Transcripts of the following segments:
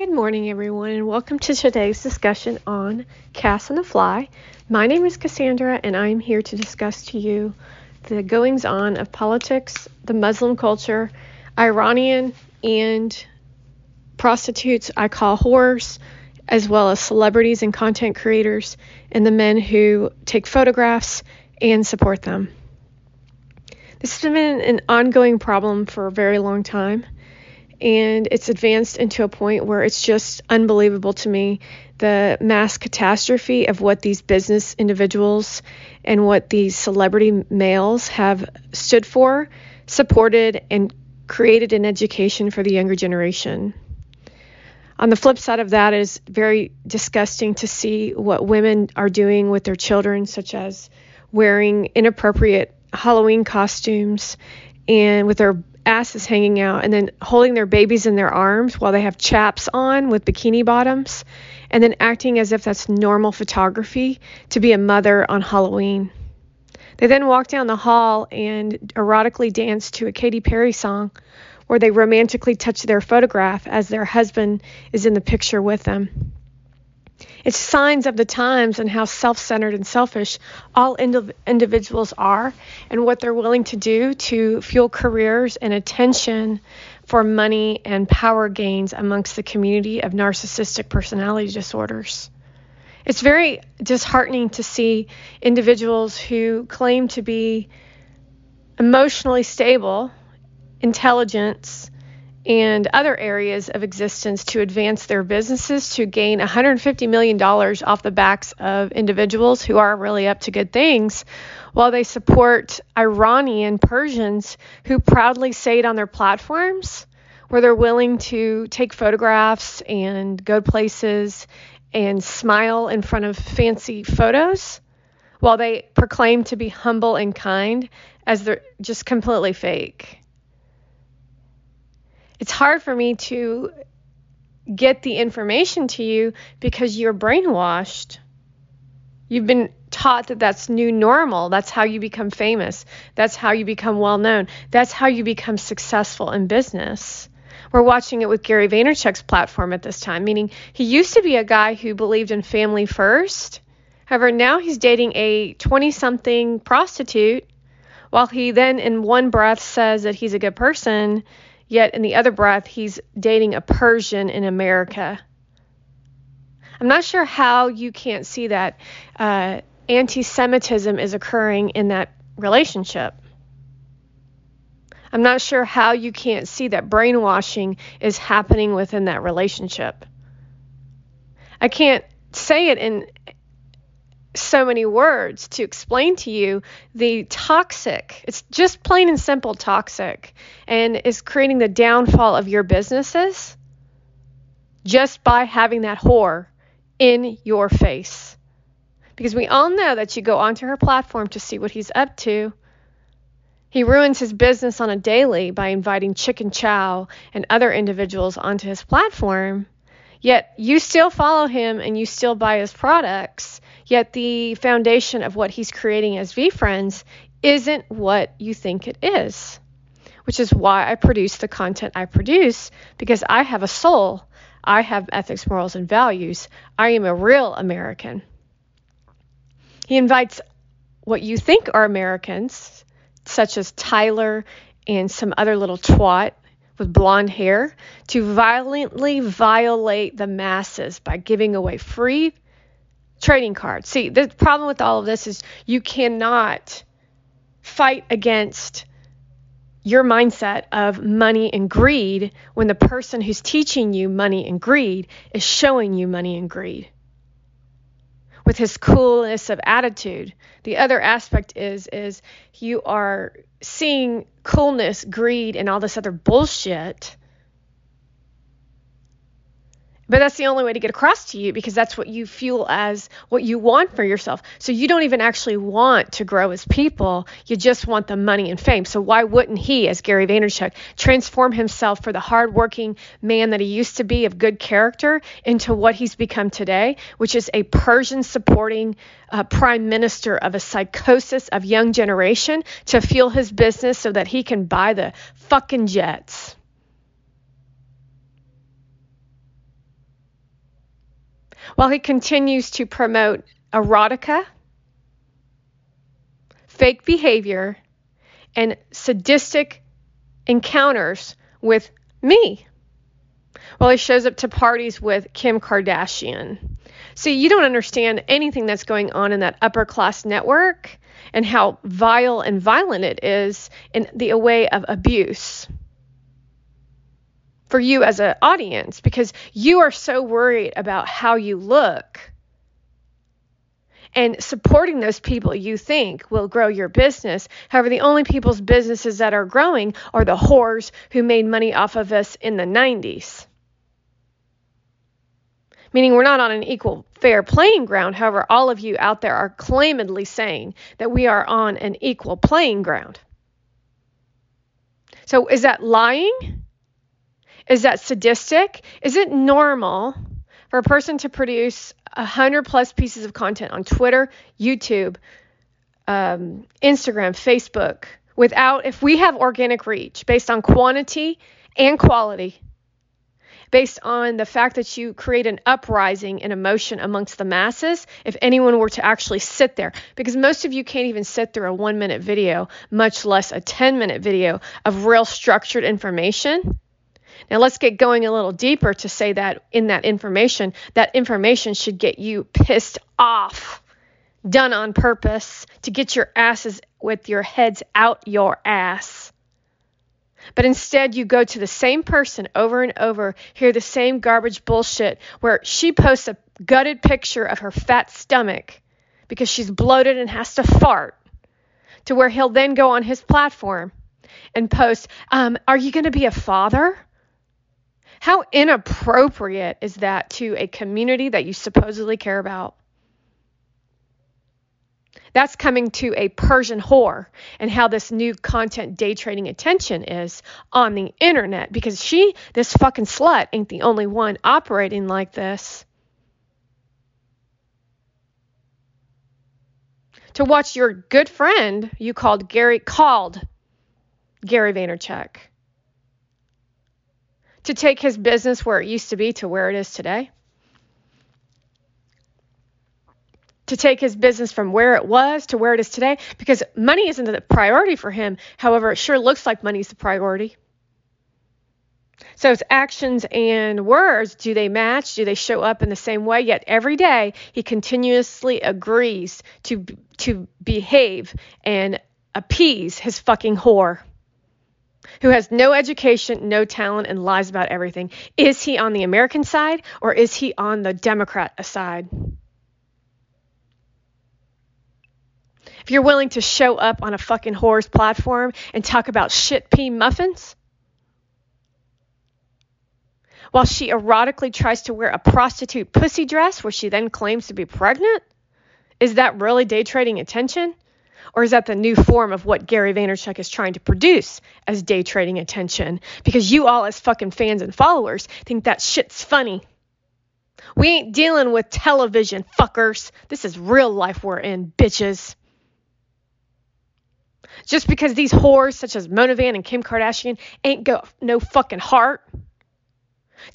Good morning, everyone, and welcome to today's discussion on Cass and the Fly. My name is Cassandra, and I am here to discuss to you the goings-on of politics, the Muslim culture, Iranian, and prostitutes I call whores, as well as celebrities and content creators, and the men who take photographs and support them. This has been an ongoing problem for a very long time. And it's advanced into a point where it's just unbelievable to me, the mass catastrophe of what these business individuals and what these celebrity males have stood for, supported, and created an education for the younger generation. On the flip side of that, it is very disgusting to see what women are doing with their children, such as wearing inappropriate Halloween costumes and with their asses hanging out, and then holding their babies in their arms while they have chaps on with bikini bottoms, and then acting as if that's normal photography to be a mother on Halloween. They then walk down the hall and erotically dance to a Katy Perry song, where they romantically touch their photograph as their husband is in the picture with them. It's signs of the times and how self-centered and selfish all individuals are, and what they're willing to do to fuel careers and attention for money and power gains amongst the community of narcissistic personality disorders. It's very disheartening to see individuals who claim to be emotionally stable, intelligent, and other areas of existence to advance their businesses, to gain $150 million off the backs of individuals who are really up to good things, while they support Iranian Persians who proudly say it on their platforms, where they're willing to take photographs and go places and smile in front of fancy photos, while they proclaim to be humble and kind, as they're just completely fake. It's hard for me to get the information to you because you're brainwashed. You've been taught that that's new normal. That's how you become famous. That's how you become well-known. That's how you become successful in business. We're watching it with Gary Vaynerchuk's platform at this time, meaning he used to be a guy who believed in family first. However, now he's dating a 20-something prostitute, while he then in one breath says that he's a good person, yet in the other breath, he's dating a Persian in America. I'm not sure how you can't see that anti-Semitism is occurring in that relationship. I'm not sure how you can't see that brainwashing is happening within that relationship. I can't say it in so many words to explain to you the toxic, it's just plain and simple toxic, and is creating the downfall of your businesses just by having that whore in your face. Because we all know that you go onto her platform to see what he's up to. He ruins his business on a daily by inviting Chicken Chow and other individuals onto his platform, yet you still follow him and you still buy his products. Yet the foundation of what he's creating as V Friends isn't what you think it is, which is why I produce the content I produce, because I have a soul. I have ethics, morals, and values. I am a real American. He invites what you think are Americans, such as Tyler and some other little twat with blonde hair, to violently violate the masses by giving away free trading cards. See, the problem with all of this is you cannot fight against your mindset of money and greed when the person who's teaching you money and greed is showing you money and greed with his coolness of attitude. The other aspect is you are seeing coolness, greed, and all this other bullshit. But that's the only way to get across to you, because that's what you fuel as what you want for yourself. So you don't even actually want to grow as people. You just want the money and fame. So why wouldn't he, as Gary Vaynerchuk, transform himself for the hardworking man that he used to be of good character into what he's become today, which is a Persian supporting prime minister of a psychosis of young generation to fuel his business so that he can buy the fucking jets. while he continues to promote erotica, fake behavior, and sadistic encounters with me. Well, he shows up to parties with Kim Kardashian. See, you don't understand anything that's going on in that upper class network and how vile and violent it is in the way of abuse for you as an audience, because you are so worried about how you look. And supporting those people you think will grow your business. However, the only people's businesses that are growing are the whores who made money off of us in the 90s. Meaning we're not on an equal, fair playing ground. However, all of you out there are claimedly saying that we are on an equal playing ground. So is that lying? Is that sadistic? Is it normal for a person to produce 100+ pieces of content on Twitter, YouTube, Instagram, Facebook, if we have organic reach based on quantity and quality, based on the fact that you create an uprising in emotion amongst the masses, if anyone were to actually sit there, because most of you can't even sit through a 1-minute video, much less a 10-minute video of real structured information. Now, let's get going a little deeper to say that in that information should get you pissed off, done on purpose, to get your asses with your heads out your ass. But instead, you go to the same person over and over, hear the same garbage bullshit where she posts a gutted picture of her fat stomach because she's bloated and has to fart, to where he'll then go on his platform and post, are you going to be a father? How inappropriate is that to a community that you supposedly care about? That's coming to a Persian whore, and how this new content day trading attention is on the internet, because this fucking slut ain't the only one operating like this. To watch your good friend you called Gary Vaynerchuk, to take his business where it used to be to where it is today. To take his business from where it was to where it is today, because money isn't the priority for him. However, it sure looks like money's the priority. So it's actions and words. Do they match? Do they show up in the same way? Yet every day he continuously agrees to behave and appease his fucking whore, who has no education, no talent, and lies about everything. Is he on the American side, or is he on the Democrat side? If you're willing to show up on a fucking whore's platform and talk about shit pea muffins, while she erotically tries to wear a prostitute pussy dress where she then claims to be pregnant, is that really day trading attention? Or is that the new form of what Gary Vaynerchuk is trying to produce as day trading attention? Because you all as fucking fans and followers think that shit's funny. We ain't dealing with television, fuckers. This is real life we're in, bitches. Just because these whores such as Mona Vand and Kim Kardashian ain't got no fucking heart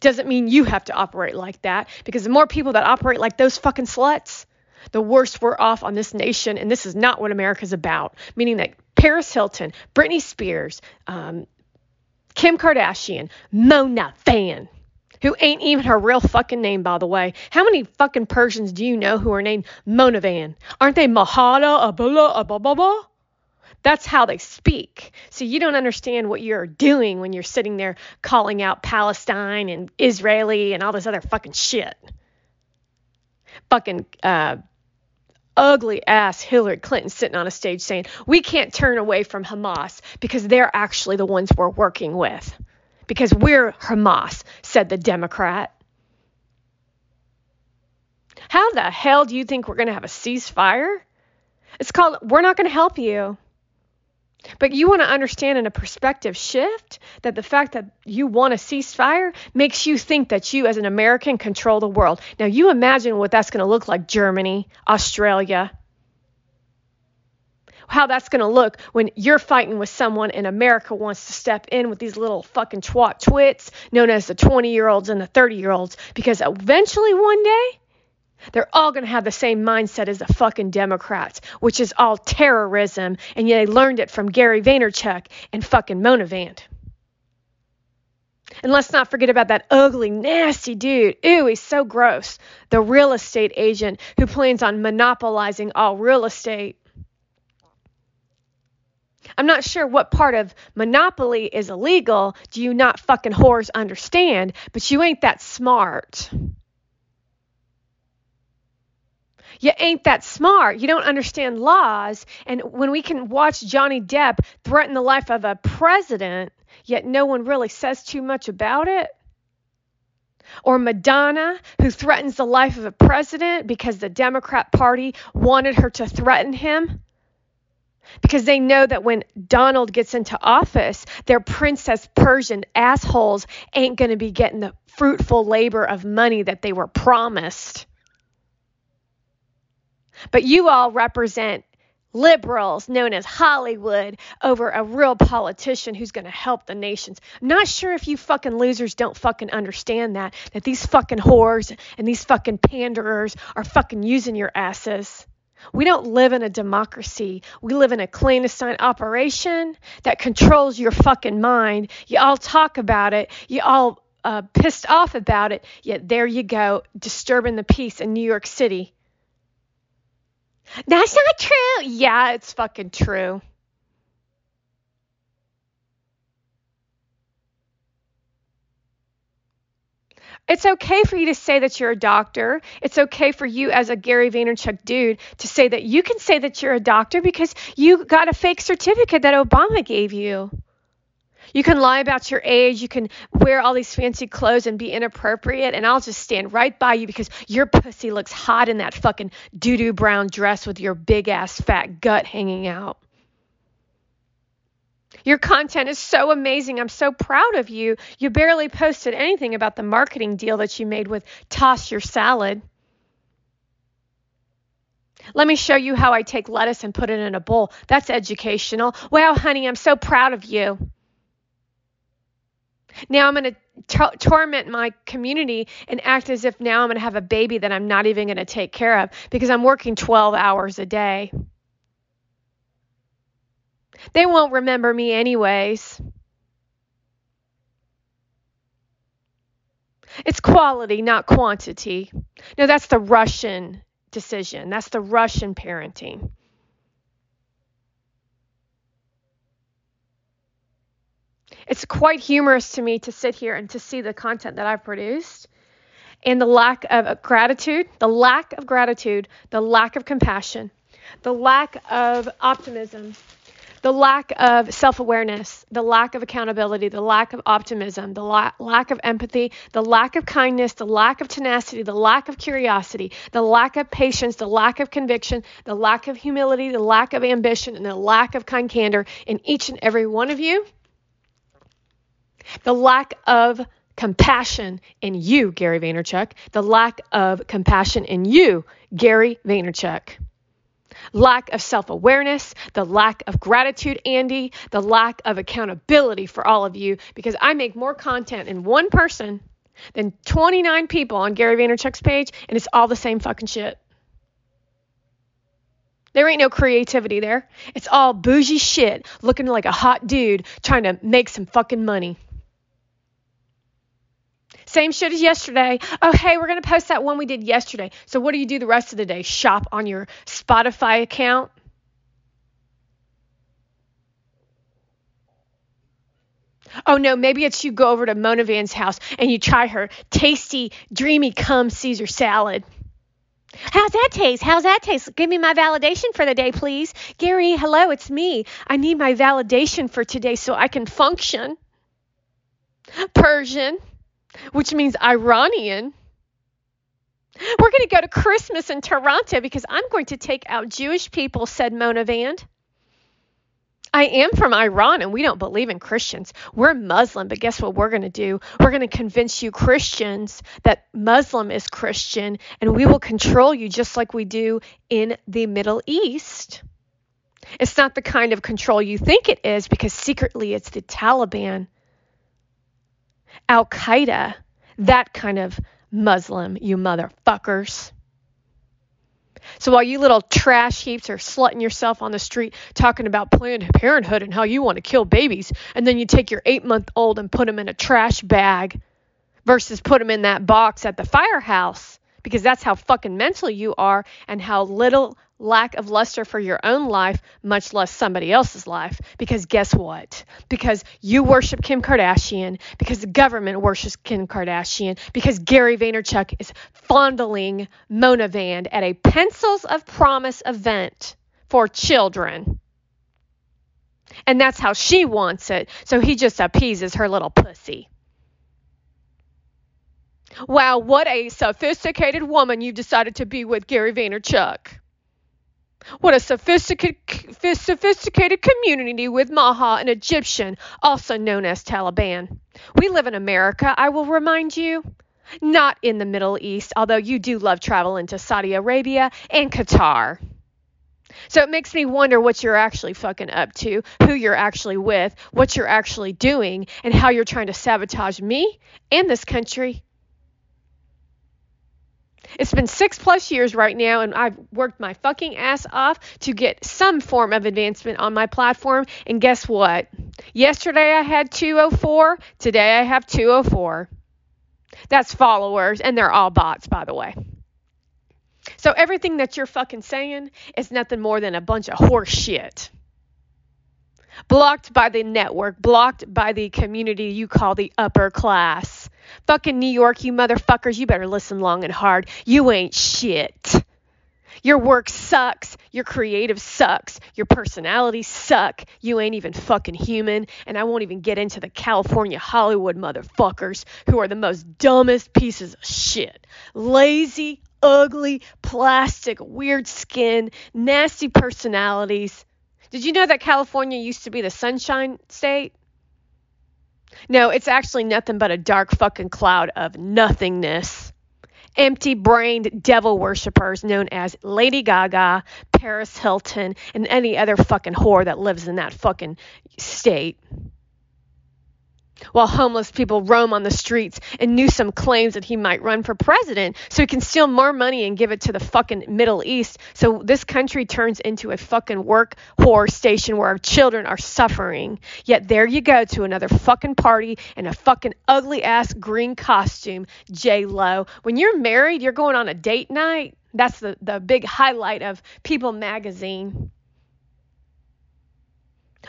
doesn't mean you have to operate like that. Because the more people that operate like those fucking sluts, the worse we're off on this nation, and this is not what America's about. Meaning that Paris Hilton, Britney Spears, Kim Kardashian, Mona Vand, who ain't even her real fucking name, by the way. How many fucking Persians do you know who are named Mona Vand? Aren't they Mahala, Abula, Ababa? That's how they speak. So you don't understand what you're doing when you're sitting there calling out Palestine and Israeli and all this other fucking shit. Fucking ugly ass Hillary Clinton sitting on a stage saying, we can't turn away from Hamas because they're actually the ones we're working with. Because we're Hamas, said the Democrat. How the hell do you think we're going to have a ceasefire? It's called, we're not going to help you. But you want to understand in a perspective shift that the fact that you want a ceasefire makes you think that you as an American control the world. Now you imagine what that's going to look like, Germany, Australia. How that's going to look when you're fighting with someone and America wants to step in with these little fucking twat twits known as the 20-year-olds and the 30-year-olds. Because eventually one day They're all going to have the same mindset as the fucking Democrats, which is all terrorism, and they learned it from Gary Vaynerchuk and fucking Mona Vand. And let's not forget about that ugly, nasty dude. Ew, he's so gross. The real estate agent who plans on monopolizing all real estate. I'm not sure what part of monopoly is illegal. Do you not fucking whores understand? But you ain't that smart. You ain't that smart. You don't understand laws. And when we can watch Johnny Depp threaten the life of a president, yet no one really says too much about it. Or Madonna, who threatens the life of a president because the Democrat Party wanted her to threaten him. Because they know that when Donald gets into office, their princess Persian assholes ain't going to be getting the fruitful labor of money that they were promised. But you all represent liberals known as Hollywood over a real politician who's going to help the nations. I'm not sure if you fucking losers don't fucking understand that these fucking whores and these fucking panderers are fucking using your asses. We don't live in a democracy. We live in a clandestine operation that controls your fucking mind. You all talk about it. You all pissed off about it. Yet there you go, disturbing the peace in New York City. That's not true. Yeah, it's fucking true. It's okay for you to say that you're a doctor. It's okay for you as a Gary Vaynerchuk dude to say that you can say that you're a doctor because you got a fake certificate that Obama gave you. You can lie about your age. You can wear all these fancy clothes and be inappropriate. And I'll just stand right by you because your pussy looks hot in that fucking doo-doo brown dress with your big ass fat gut hanging out. Your content is so amazing. I'm so proud of you. You barely posted anything about the marketing deal that you made with Toss Your Salad. Let me show you how I take lettuce and put it in a bowl. That's educational. Wow, honey, I'm so proud of you. Now I'm going to torment my community and act as if now I'm going to have a baby that I'm not even going to take care of because I'm working 12 hours a day. They won't remember me anyways. It's quality, not quantity. No, that's the Russian decision. That's the Russian parenting. It's quite humorous to me to sit here and to see the content that I've produced and the lack of gratitude, the lack of compassion, the lack of optimism, the lack of self-awareness, the lack of accountability, the lack of optimism, the lack of empathy, the lack of kindness, the lack of tenacity, the lack of curiosity, the lack of patience, the lack of conviction, the lack of humility, the lack of ambition, and the lack of kind candor in each and every one of you. The lack of compassion in you, Gary Vaynerchuk. The lack of compassion in you, Gary Vaynerchuk. Lack of self-awareness, the lack of gratitude, Andy, the lack of accountability for all of you, because I make more content in one person than 29 people on Gary Vaynerchuk's page, and it's all the same fucking shit. There ain't no creativity there. It's all bougie shit, looking like a hot dude trying to make some fucking money. Same shit as yesterday. Oh, hey, we're going to post that one we did yesterday. So what do you do the rest of the day? Shop on your Spotify account? Oh, no, maybe it's you go over to Mona Vand's house and you try her tasty, dreamy cum Caesar salad. How's that taste? How's that taste? Give me my validation for the day, please. Gary, hello, it's me. I need my validation for today so I can function. Persian. Which means Iranian. We're going to go to Christmas in Toronto because I'm going to take out Jewish people, said Mona Vand. I am from Iran and we don't believe in Christians. We're Muslim, but guess what we're going to do? We're going to convince you Christians that Muslim is Christian and we will control you just like we do in the Middle East. It's not the kind of control you think it is because secretly it's the Taliban. Al-Qaeda, that kind of Muslim, you motherfuckers. So while you little trash heaps are slutting yourself on the street talking about Planned Parenthood and how you want to kill babies, and then you take your 8-month-old and put him in a trash bag versus put him in that box at the firehouse, because that's how fucking mental you are and how little lack of luster for your own life, much less somebody else's life. Because guess what? Because you worship Kim Kardashian, because the government worships Kim Kardashian, because Gary Vaynerchuk is fondling Mona Vand at a Pencils of Promise event for children. And that's how she wants it. So he just appeases her little pussy. Wow, what a sophisticated woman you've decided to be with, Gary Vaynerchuk. What a sophisticated community with Maha, an Egyptian, also known as Taliban. We live in America, I will remind you. Not in the Middle East, although you do love travel into Saudi Arabia and Qatar. So it makes me wonder what you're actually fucking up to, who you're actually with, what you're actually doing, and how you're trying to sabotage me and this country. It's been 6+ years right now, and I've worked my fucking ass off to get some form of advancement on my platform. And guess what? Yesterday I had 204. Today I have 204. That's followers, and they're all bots, by the way. So everything that you're fucking saying is nothing more than a bunch of horse shit. Blocked by the network, blocked by the community you call the upper class. Fucking New York, you motherfuckers, you better listen long and hard. You ain't shit. Your work sucks. Your creative sucks. Your personalities suck. You ain't even fucking human. And I won't even get into the California Hollywood motherfuckers who are the most dumbest pieces of shit. Lazy, ugly, plastic, weird skin, nasty personalities. Did you know that California used to be the Sunshine State? No, it's actually nothing but a dark fucking cloud of nothingness. Empty-brained devil worshippers known as Lady Gaga, Paris Hilton, and any other fucking whore that lives in that fucking state. While homeless people roam on the streets, and Newsom claims that he might run for president so he can steal more money and give it to the fucking Middle East, so this country turns into a fucking work whore station where our children are suffering. Yet there you go to another fucking party in a fucking ugly ass green costume, J-Lo. When you're married, you're going on a date night. That's the big highlight of People magazine.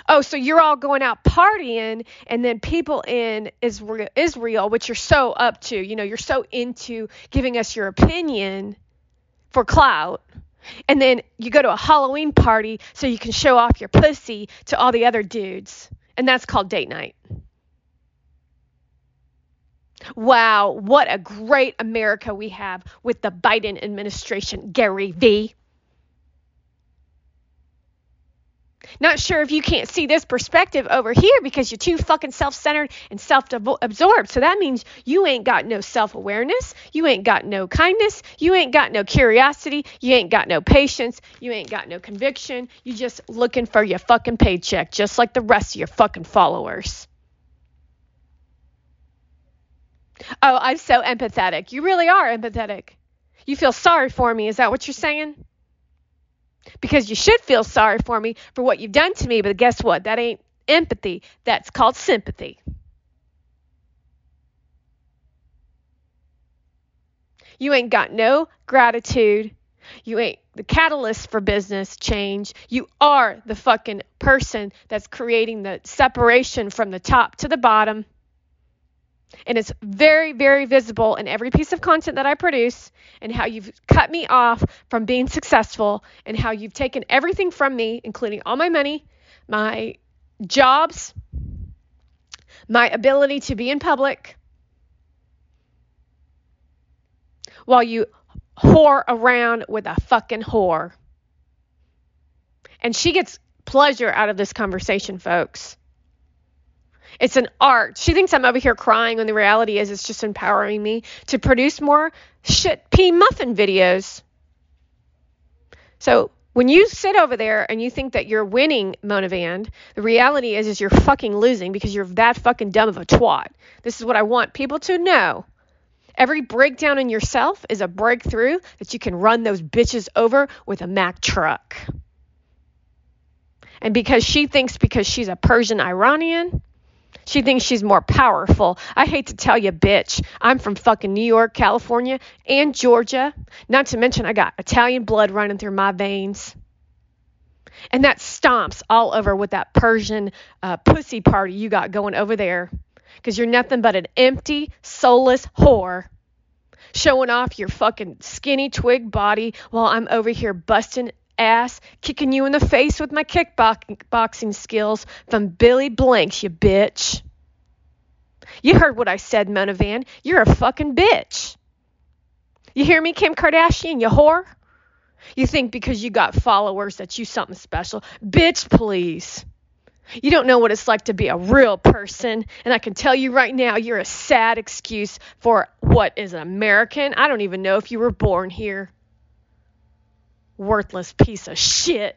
Oh, so you're all going out partying, and then people in Israel, which you're so up to, you know, you're so into giving us your opinion for clout. And then you go to a Halloween party so you can show off your pussy to all the other dudes. And that's called date night. Wow, what a great America we have with the Biden administration, Gary V. Not sure if you can't see this perspective over here because you're too fucking self-centered and self-absorbed. So that means you ain't got no self-awareness. You ain't got no kindness. You ain't got no curiosity. You ain't got no patience. You ain't got no conviction. You just looking for your fucking paycheck, just like the rest of your fucking followers. Oh, I'm so empathetic. You really are empathetic. You feel sorry for me. Is that what you're saying? Because you should feel sorry for me for what you've done to me. But guess what? That ain't empathy. That's called sympathy. You ain't got no gratitude. You ain't the catalyst for business change. You are the fucking person that's creating the separation from the top to the bottom. And it's very, very visible in every piece of content that I produce, and how you've cut me off from being successful, and how you've taken everything from me, including all my money, my jobs, my ability to be in public, while you whore around with a fucking whore. And she gets pleasure out of this conversation, folks. It's an art. She thinks I'm over here crying when the reality is it's just empowering me to produce more shit pea muffin videos. So when you sit over there and you think that you're winning, Mona Vand, the reality is you're fucking losing because you're that fucking dumb of a twat. This is what I want people to know. Every breakdown in yourself is a breakthrough that you can run those bitches over with a Mack truck. And because she thinks, because she's a Persian Iranian, she thinks she's more powerful. I hate to tell you, bitch, I'm from fucking New York, California, and Georgia. Not to mention I got Italian blood running through my veins. And that stomps all over with that Persian pussy party you got going over there. Because you're nothing but an empty, soulless whore showing off your fucking skinny twig body while I'm over here busting ass, kicking you in the face with my kickboxing skills from Billy Blanks, you bitch. You heard what I said, Mona Vand. You're a fucking bitch. You hear me, Kim Kardashian, you whore? You think because you got followers that you something special. Bitch, please. You don't know what it's like to be a real person. And I can tell you right now, you're a sad excuse for what is an American. I don't even know if you were born here. Worthless piece of shit.